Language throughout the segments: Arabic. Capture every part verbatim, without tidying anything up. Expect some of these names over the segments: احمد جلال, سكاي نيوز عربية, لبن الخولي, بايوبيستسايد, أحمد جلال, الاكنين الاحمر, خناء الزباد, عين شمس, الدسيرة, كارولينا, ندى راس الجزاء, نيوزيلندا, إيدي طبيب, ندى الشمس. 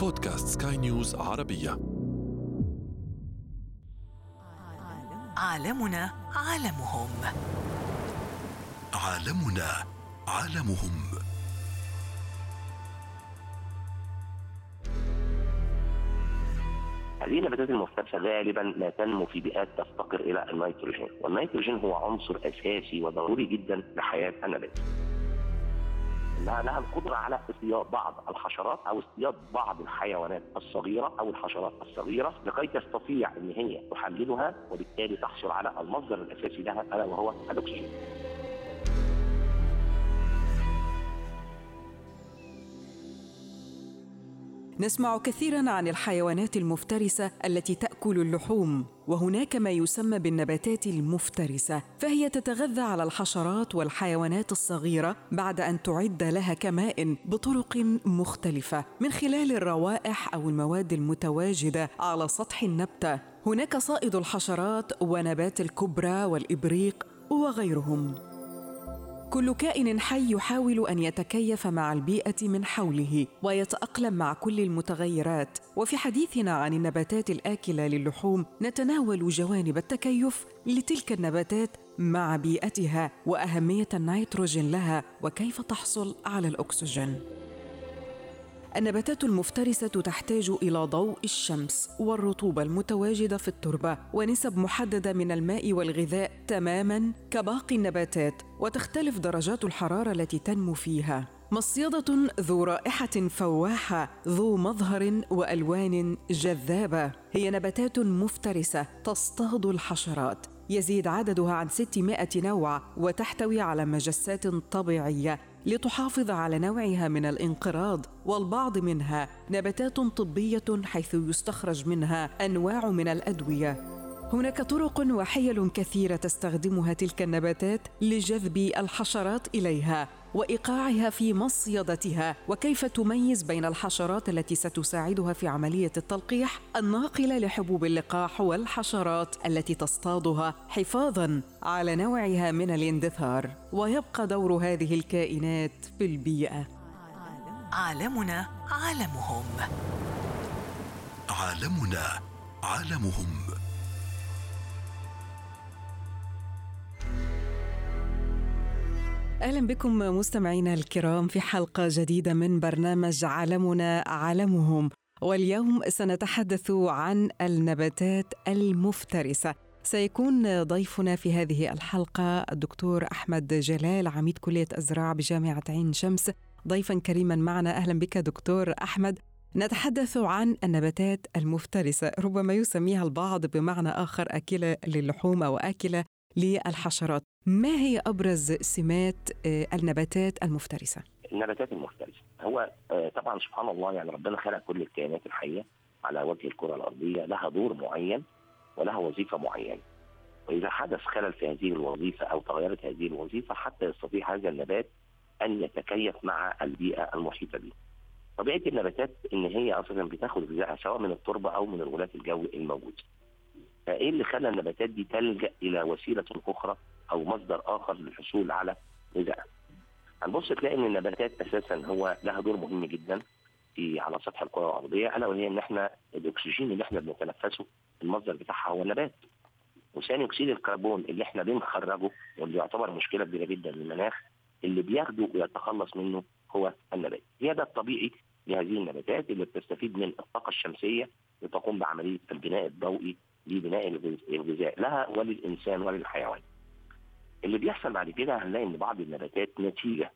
بودكاست سكاي نيوز عربية. عالمنا عالمهم، عالمنا عالمهم. هذه النباتات المفترسة غالباً لا تنمو في بيئات تفتقر إلى النيتروجين، والنيتروجين هو عنصر أساسي وضروري جداً لحياة النبات. إنها لها القدرة على اصطياد بعض الحشرات أو اصطياد بعض الحيوانات الصغيرة أو الحشرات الصغيرة لكي تستطيع إن هي تحللها، وبالتالي تحصل على المصدر الأساسي لها ألا وهو الأكسجين. نسمع كثيراً عن الحيوانات المفترسة التي تأكل اللحوم، وهناك ما يسمى بالنباتات المفترسة، فهي تتغذى على الحشرات والحيوانات الصغيرة بعد أن تعد لها كمائن بطرق مختلفة من خلال الروائح أو المواد المتواجدة على سطح النبتة. هناك صائد الحشرات ونبات الكبرى والإبريق وغيرهم. كل كائن حي يحاول أن يتكيف مع البيئة من حوله ويتأقلم مع كل المتغيرات. وفي حديثنا عن النباتات الآكلة للحوم نتناول جوانب التكيف لتلك النباتات مع بيئتها وأهمية النيتروجين لها وكيف تحصل على الأكسجين. النباتات المفترسة تحتاج إلى ضوء الشمس والرطوبة المتواجدة في التربة ونسب محددة من الماء والغذاء تماماً كباقي النباتات، وتختلف درجات الحرارة التي تنمو فيها. مصيدة ذو رائحة فواحة ذو مظهر وألوان جذابة، هي نباتات مفترسة تصطاد الحشرات. يزيد عددها عن ستمائة نوع وتحتوي على مجسات طبيعية لتحافظ على نوعها من الانقراض، والبعض منها نباتات طبية حيث يستخرج منها أنواع من الأدوية. هناك طرق وحيل كثيرة تستخدمها تلك النباتات لجذب الحشرات إليها وإيقاعها في مصيدتها، وكيف تميز بين الحشرات التي ستساعدها في عملية التلقيح الناقلة لحبوب اللقاح والحشرات التي تصطادها حفاظاً على نوعها من الاندثار. ويبقى دور هذه الكائنات في البيئة. عالمنا عالمهم، عالمنا عالمهم. أهلا بكم مستمعينا الكرام في حلقة جديدة من برنامج عالمنا عالمهم، واليوم سنتحدث عن النباتات المفترسة. سيكون ضيفنا في هذه الحلقة الدكتور أحمد جلال، عميد كلية الزراعة بجامعة عين شمس، ضيفا كريما معنا. أهلا بك دكتور أحمد. نتحدث عن النباتات المفترسة، ربما يسميها البعض بمعنى آخر أكلة للحوم أو أكلة للحشرات. ما هي أبرز سمات النباتات المفترسة؟ النباتات المفترسة هو طبعا سبحان الله، يعني ربنا خلق كل الكائنات الحية على وجه الكرة الأرضية لها دور معين ولها وظيفة معينة، وإذا حدث خلل في هذه الوظيفة أو تغيرت هذه الوظيفة حتى يستطيع هذا النبات أن يتكيف مع البيئة المحيطة به. طبيعة النباتات إن هي أصلا بتاخد غذائها سواء من التربة أو من الغلاف الجوي الموجود. فإيه اللي خلى النباتات دي تلجأ إلى وسيلة أخرى أو مصدر آخر للحصول على غذاء؟ هنبص تلاقي إن النباتات أساساً هو لها دور مهم جداً في على سطح الكرة الأرضية، ألا وهي إن إحنا الأكسجين اللي إحنا بنتنفسه المصدر بتاعها هو النبات، وثاني أكسيد الكربون اللي إحنا بنخرجه واللي يعتبر مشكلة كبيرة جداً للمناخ اللي بياخده ويتخلص منه هو النبات. هي ده الطبيعي لهذه النباتات اللي بتستفيد من الطاقة الشمسية لتقوم بعملية البناء الضوئي لبناء الغذاء لها وللإنسان وللحيوان. اللي بيحصل بعد كده هنلاقي ان بعض النباتات نتيجه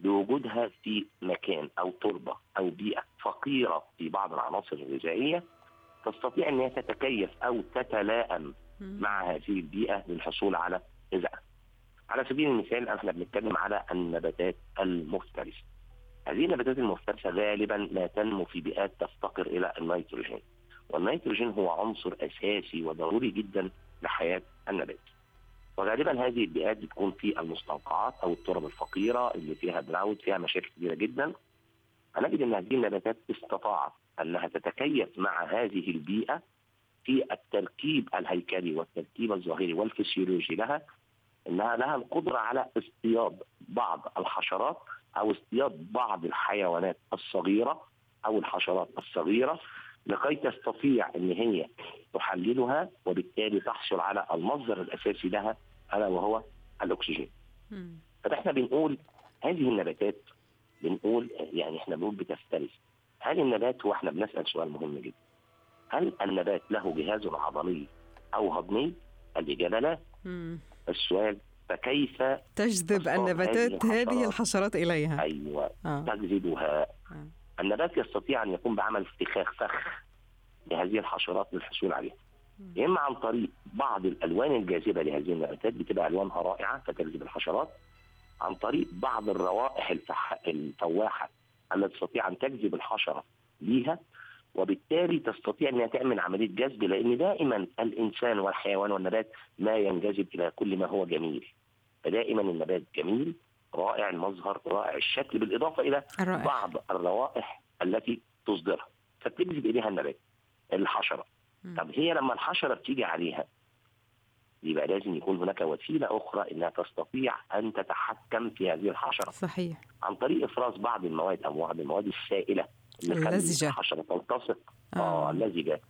لوجودها في مكان او تربه او بيئه فقيره في بعض العناصر الغذائيه تستطيع انها تتكيف او تتلائم مع هذه البيئه للحصول على غذاء. على سبيل المثال احنا بنتكلم على النباتات المفترسه. هذه النباتات المفترسه غالبا لا تنمو في بيئات تفتقر الى النيتروجين، والنيتروجين هو عنصر اساسي وضروري جدا لحياه النبات، وغالبا هذه البيئات بتكون في المستنقعات او التربه الفقيره اللي فيها دراوت، فيها مشاكل كبيره جدا. هنجد ان هذه النباتات استطاعت انها تتكيف مع هذه البيئه في التركيب الهيكلي والتركيب الظاهري والفسيولوجي لها، انها لها القدره على اصطياد بعض الحشرات او اصطياد بعض الحيوانات الصغيره أو الحشرات الصغيرة لكي تستطيع أن هي تحللها وبالتالي تحصل على المصدر الأساسي لها ألا وهو الأكسجين. فإحنا بنقول هذه النباتات، بنقول يعني إحنا بنقول بتفترس. هل النبات، وإحنا بنسأل سؤال مهم جدا، هل النبات له جهاز عضلي أو هضمي؟ الإجابة لا. السؤال فكيف تجذب النباتات هذه الحشرات إليها؟ أيوة آه. تجذبها. آه. النبات يستطيع أن يقوم بعمل استخاخ فخ لهذه الحشرات للحصول عليها، إما عن طريق بعض الألوان الجاذبة لهذه النباتات بتبقى ألوانها رائعة فتجذب الحشرات، عن طريق بعض الروائح الفح... الفواحة التي تستطيع أن تجذب الحشرة ليها، وبالتالي تستطيع أنها تعمل عملية جذب، لأن دائما الإنسان والحيوان والنبات ما ينجذب إلى كل ما هو جميل. فدائما النبات جميل، رائع المظهر، رائع الشكل، بالإضافة إلى الرائح. بعض الروائح التي تصدرها فتجذب إليها النبات الحشرة. م. طب هي لما الحشرة بتيجي عليها يبقى لازم يكون هناك وسيلة أخرى إنها تستطيع أن تتحكم في هذه الحشرة. صحيح. عن طريق إفراز بعض المواد أو بعض المواد السائلة اللزجة. الحشرة تلتصق آه. آه اللزجة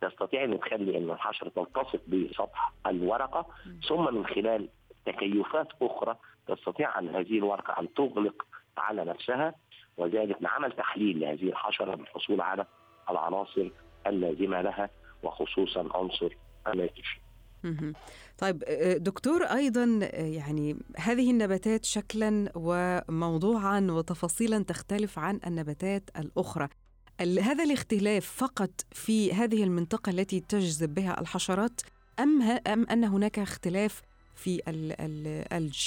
تستطيع أن تخلي أن الحشرة تلتصق بسطح الورقة، م. ثم من خلال تكيفات أخرى تستطيع أن هذه الورقة أن تغلق على نفسها، وذلك عمل تحليل لهذه الحشرة بالحصول على العناصر اللازمة لها وخصوصا عنصر النيتروجين. طيب دكتور، أيضا يعني هذه النباتات شكلا وموضوعا وتفاصيلا تختلف عن النباتات الأخرى. هذا الاختلاف فقط في هذه المنطقة التي تجذب بها الحشرات، أم, أم أن هناك اختلاف في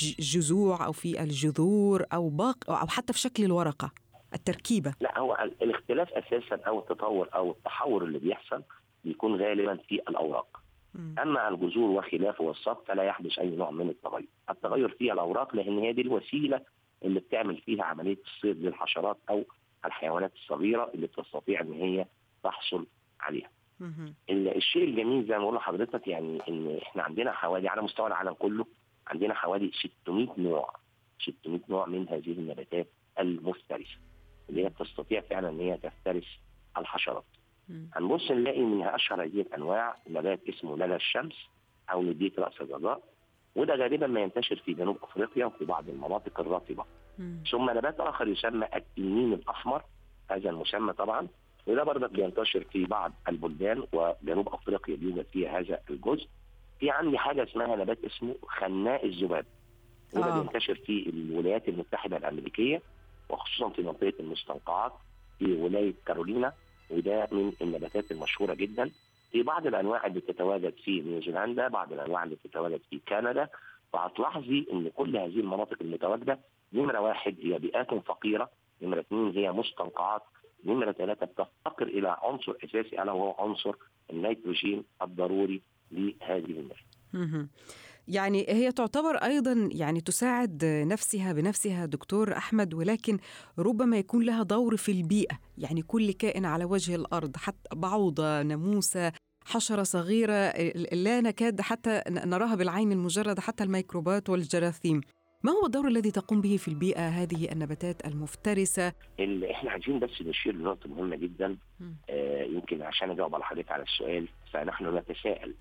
الجذوع أو في الجذور أو باق أو حتى في شكل الورقة التركيبة؟ لا، هو الاختلاف أساسا أو التطور أو التحور اللي بيحصل بيكون غالبا في الأوراق. م. أما الجذور وخلافه والسط فلا يحدث أي نوع من التغير. التغير في الأوراق لأن هي دي الوسيلة اللي بتعمل فيها عملية الصيد للحشرات أو الحيوانات الصغيرة اللي تستطيع أن هي تحصل عليها. الشيء الجميل زي ما بقول لحضرتك يعني ان احنا عندنا حوالي على مستوى العالم كله عندنا حوالي ستمائة نوع من هذه النباتات المفترسه اللي هي تستطيع فعلا ان هي تفترس الحشرات. هنبص نلاقي منها اشهر هذه الانواع نبات اسمه ندى الشمس او ندى راس الجزاء، وده غالبا ما ينتشر في جنوب افريقيا وفي بعض المناطق الرطبه. ثم نبات اخر يسمى الاكنين الاحمر، هذا المسمى طبعا، وده برضه بينتشر في بعض البلدان وجنوب أفريقيا بيوجد فيها هذا الجزء. في عندي حاجة اسمها نبات اسمه خناء الزباد، وده آه. بينتشر في الولايات المتحدة الأمريكية وخصوصا في منطقة المستنقعات في ولاية كارولينا، وده من النباتات المشهورة جدا. في بعض الأنواع اللي بتتواجد في نيوزيلندا، بعض الأنواع اللي بتتواجد في كندا. فهتلاحظي إن كل هذه المناطق المتواجدة نمرة واحد هي بيئات فقيرة، نمرة اثنين هي مستنقعات، نمرة ثلاثة تفتقر إلى عنصر أساسي ألا وهو عنصر النيتروجين الضروري لهذه النباتات. يعني هي تعتبر أيضا يعني تساعد نفسها بنفسها دكتور أحمد، ولكن ربما يكون لها دور في البيئة. يعني كل كائن على وجه الأرض، حتى بعوضة، ناموسة، حشرة صغيرة لا نكاد حتى نراها بالعين المجردة، حتى الميكروبات والجراثيم، ما هو الدور الذي تقوم به في البيئة هذه النباتات المفترسة؟ اللي احنا عايزين بس نشير لنقطة مهمة جدا آه يمكن عشان اجاوب على حضرتك على السؤال. فنحن نتساءل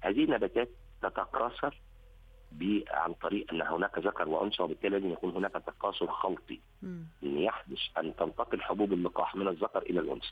هذه النباتات تتكاثر عن طريق ان هناك ذكر وانثى، وبالتالي لازم يكون هناك تكاثر خلطي ان يحدث ان تنتقل حبوب اللقاح من الذكر الى الانثى.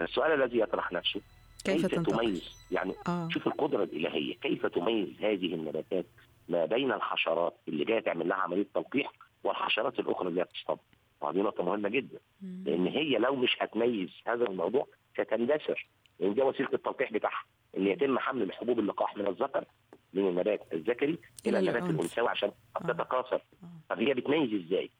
السؤال الذي يطرح نفسه كيف, كيف تميز يعني آه. شوف القدرة الإلهية، كيف تميز هذه النباتات ما بين الحشرات اللي جايه تعمل لها عمليه تلقيح والحشرات الاخرى اللي بتصطاد؟ وهذه نقطه مهمه جدا، لان هي لو مش هتميز هذا الموضوع ستندثر، لان ده وسيله التلقيح بتاعها ان يتم حمل حبوب اللقاح من الذكر من النبات الذكري الى النبات الانثوي عشان تتكاثر. طب هي بتميز ازاي؟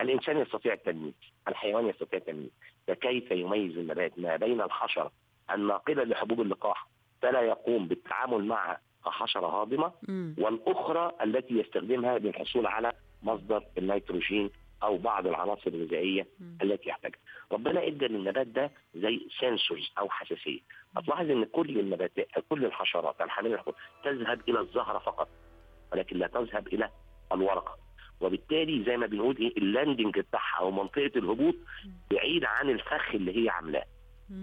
الانسان يستطيع التمييز، الحيوان يستطيع التمييز، فكيف يميز النبات ما بين الحشره الناقله لحبوب اللقاح فلا يقوم بالتعامل معها حشرة هاضمة مم. والأخرى التي يستخدمها للحصول على مصدر النيتروجين أو بعض العناصر الغذائية التي يحتاجها؟ ربنا إدى للنبات ده زي سنسورز أو حساسية. هتلاحظ إن كل النباتات، كل الحشرات الحاملة تذهب إلى الزهرة فقط، ولكن لا تذهب إلى الورقة. وبالتالي زي ما بنقول ايه اللاندنج بتاعها او منطقه الهبوط بعيد عن الفخ اللي هي عاملاه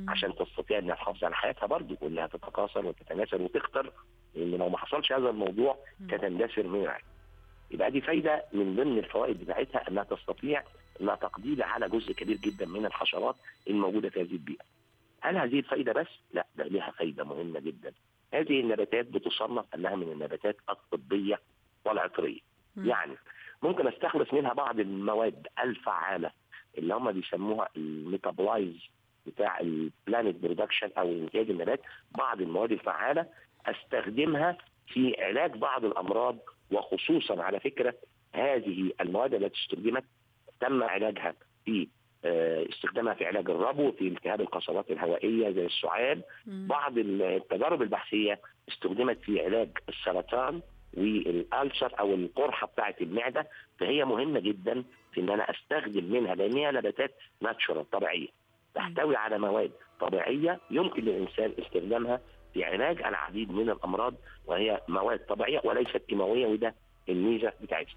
عشان تستطيع انها تحافظ على حياتها برضه وانها تتكاثر وتتناسل وتخطر، لان لو ما حصلش هذا الموضوع تتندثر من العين. يبقى دي فايده من ضمن الفوائد بتاعتها انها تستطيع انها تقضي على جزء كبير جدا من الحشرات الموجوده في هذه البيئه. هل هذه الفايده بس؟ لا، ده ليها فايده مهمه جدا. هذه النباتات بتصنف انها من النباتات الطبيه والعطريه، يعني ممكن استخلص منها بعض المواد الفعاله اللي هم بيسموها الميتابولايز بتاع البلانت برودكشن او انتاج النبات، بعض المواد الفعاله استخدمها في علاج بعض الامراض، وخصوصا على فكره هذه المواد التي استخدمت تم علاجها في استخدامها في علاج الربو، في التهاب القصبات الهوائيه زي السعال، بعض التجارب البحثيه استخدمت في علاج السرطان والألسر او القرحه بتاعه المعده. فهي مهمه جدا في ان انا استخدم منها لان هي نباتات ناتشورال طبيعيه تحتوي على مواد طبيعيه يمكن للانسان استخدامها في علاج العديد من الامراض، وهي مواد طبيعيه وليست كيماويه، وده الميزه بتاعتها.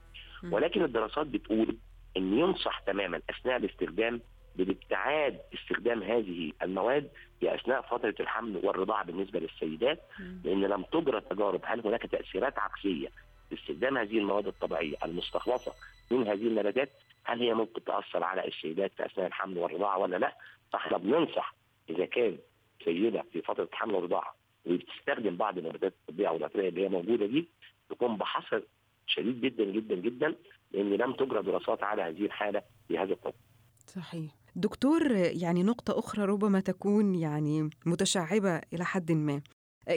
ولكن الدراسات بتقول ان ينصح تماما اثناء الاستخدام بالابتعاد استخدام هذه المواد في اثناء فتره الحمل والرضاعه بالنسبه للسيدات، لان لم تجرى تجارب هل هناك تاثيرات عكسيه لاستخدام هذه المواد الطبيعيه المستخلصه من هذه النباتات، هل هي ممكن تاثر على السيدات في اثناء الحمل والرضاعه ولا لا. فاحنا بننصح اذا كان سيده في فتره حمل والرضاعه وبتستخدم بعض النباتات الطبيه والعطريه اللي هي موجوده دي تكون بحصر شديد جدا جدا جدا، لان لم تجرى دراسات على هذه الحاله بهذا الطب. صحيح دكتور، يعني نقطة أخرى ربما تكون يعني متشعبة إلى حد ما،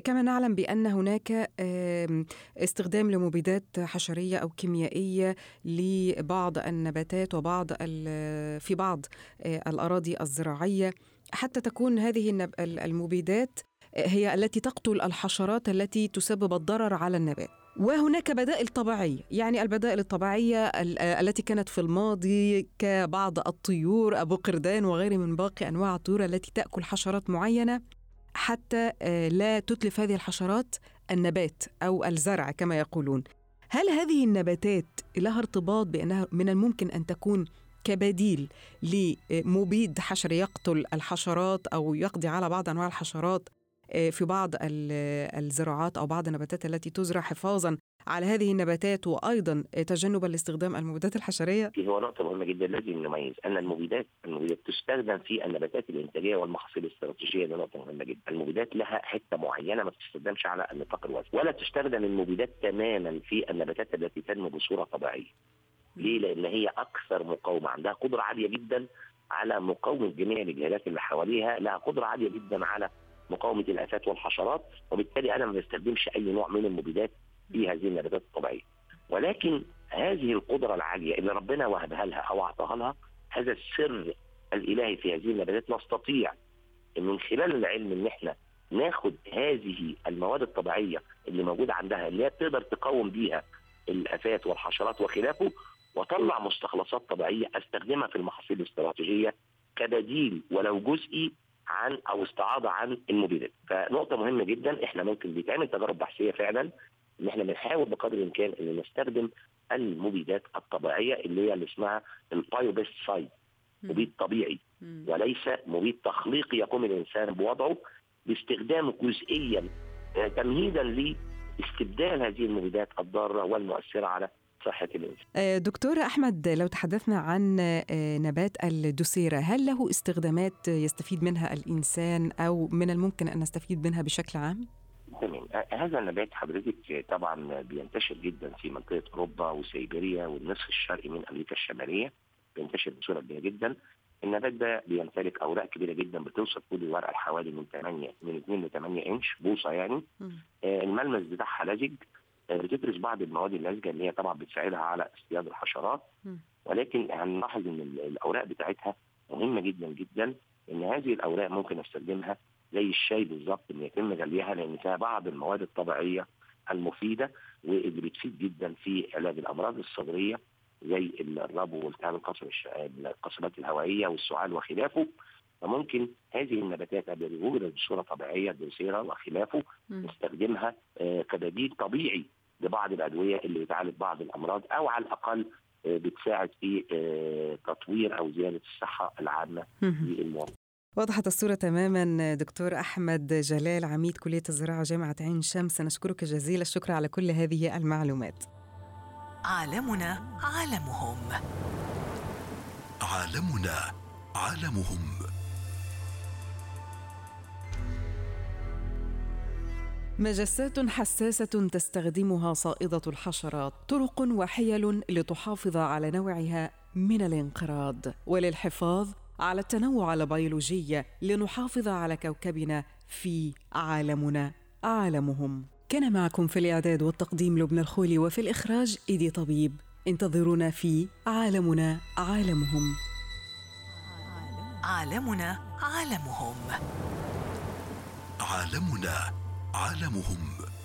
كما نعلم بأن هناك استخدام لمبيدات حشرية أو كيميائية لبعض النباتات وبعض في بعض الأراضي الزراعية حتى تكون هذه المبيدات هي التي تقتل الحشرات التي تسبب الضرر على النبات. وهناك بدائل طبيعية، يعني البدائل الطبيعية التي كانت في الماضي كبعض الطيور أبو قردان وغيره من باقي أنواع الطيور التي تأكل حشرات معينة حتى لا تتلف هذه الحشرات النبات أو الزرع كما يقولون. هل هذه النباتات لها ارتباط بأنها من الممكن أن تكون كبديل لمبيد حشري يقتل الحشرات أو يقضي على بعض أنواع الحشرات في بعض الزراعات أو بعض النباتات التي تزرع حفاظاً على هذه النباتات وأيضاً تجنباً لاستخدام المبيدات الحشرية؟ هو نقطة مهمة جداً لازم نميز أن المبيدات المبيدات تستخدم في النباتات الإنتاجية والمحاصيل الاستراتيجية. دي نقطة مهمة جداً. المبيدات لها حتة معينة ما تستخدمش على النطاق الواسع، ولا تستخدم المبيدات تماماً في النباتات التي تنمو بصورة طبيعية. ليه؟ لأن هي أكثر مقاومة، عندها قدرة عالية جداً على مقاومة جميع الجهات اللي حواليها، لها قدرة عالية جداً على مقاومه الافات والحشرات، وبالتالي انا ما بستخدمش اي نوع من المبيدات في هذه النباتات الطبيعيه. ولكن هذه القدره العاليه اللي ربنا وهبها لها او اعطاها لها، هذا السر الالهي في هذه النباتات، نستطيع ان من خلال العلم ان احنا ناخد هذه المواد الطبيعيه اللي موجوده عندها اللي هي تقدر تقاوم بيها الافات والحشرات وخلافه، وطلع مستخلصات طبيعيه استخدمها في المحاصيل الاستراتيجيه كبديل ولو جزئي عن او استعاضه عن المبيدات. فنقطه مهمه جدا، احنا ممكن بيتعمل تجارب بحثيه فعلا ان احنا بنحاول بقدر الامكان ان نستخدم المبيدات الطبيعيه اللي هي اللي اسمها البايوبيستسايد، مبيد طبيعي وليس مبيد تخليقي يقوم الانسان بوضعه باستخدامه جزئيا تمهيدا لاستبدال هذه المبيدات الضاره والمؤثره على صحة الانسان. دكتور احمد، لو تحدثنا عن نبات الدسيرة، هل له استخدامات يستفيد منها الانسان او من الممكن ان نستفيد منها بشكل عام؟ تمام. هذا النبات حضرتك طبعا بينتشر جدا في منطقة اوروبا وسيبيريا والنصف الشرقي من امريكا الشمالية، بينتشر بصورة كبيرة جدا. النبات ده بيمتلك اوراق كبيرة جدا بتوصل كل ورقة حوالي من ثمانية من اثنين لثمانية انش بوصة، يعني آه الملمس بتاعها لزج، بتدرس بعض المواد اللزجه اللي هي طبعا بتساعدها على اصطياد الحشرات. ولكن هنلاحظ ان الاوراق بتاعتها مهمه جدا جدا، ان هذه الاوراق ممكن استخدمها زي الشاي بالظبط، ان يتم غليها لان فيها بعض المواد الطبيعيه المفيده واللي بتفيد جدا في علاج الامراض الصدريه زي الربو والتهاب القصبات الهوائيه والسعال وخلافه. فممكن هذه النباتات اللي موجوده بصوره طبيعيه الدسيرة وخلافه نستخدمها كبديل طبيعي لبعض الأدوية اللي بتعالج بعض الأمراض، أو على الأقل بتساعد في تطوير أو زيادة الصحة العامة للمواطنين. وضحت الصورة تماما دكتور أحمد جلال، عميد كلية الزراعة جامعة عين شمس، نشكرك جزيل الشكر على كل هذه المعلومات. عالمنا عالمهم، عالمنا عالمهم. مجسات حساسة تستخدمها صائدة الحشرات، طرق وحيل لتحافظ على نوعها من الانقراض وللحفاظ على التنوع البيولوجي لنحافظ على كوكبنا في عالمنا عالمهم. كان معكم في الإعداد والتقديم لبن الخولي، وفي الإخراج إيدي طبيب. انتظرونا في عالمنا عالمهم. عالمنا عالمهم، عالمنا عالمهم.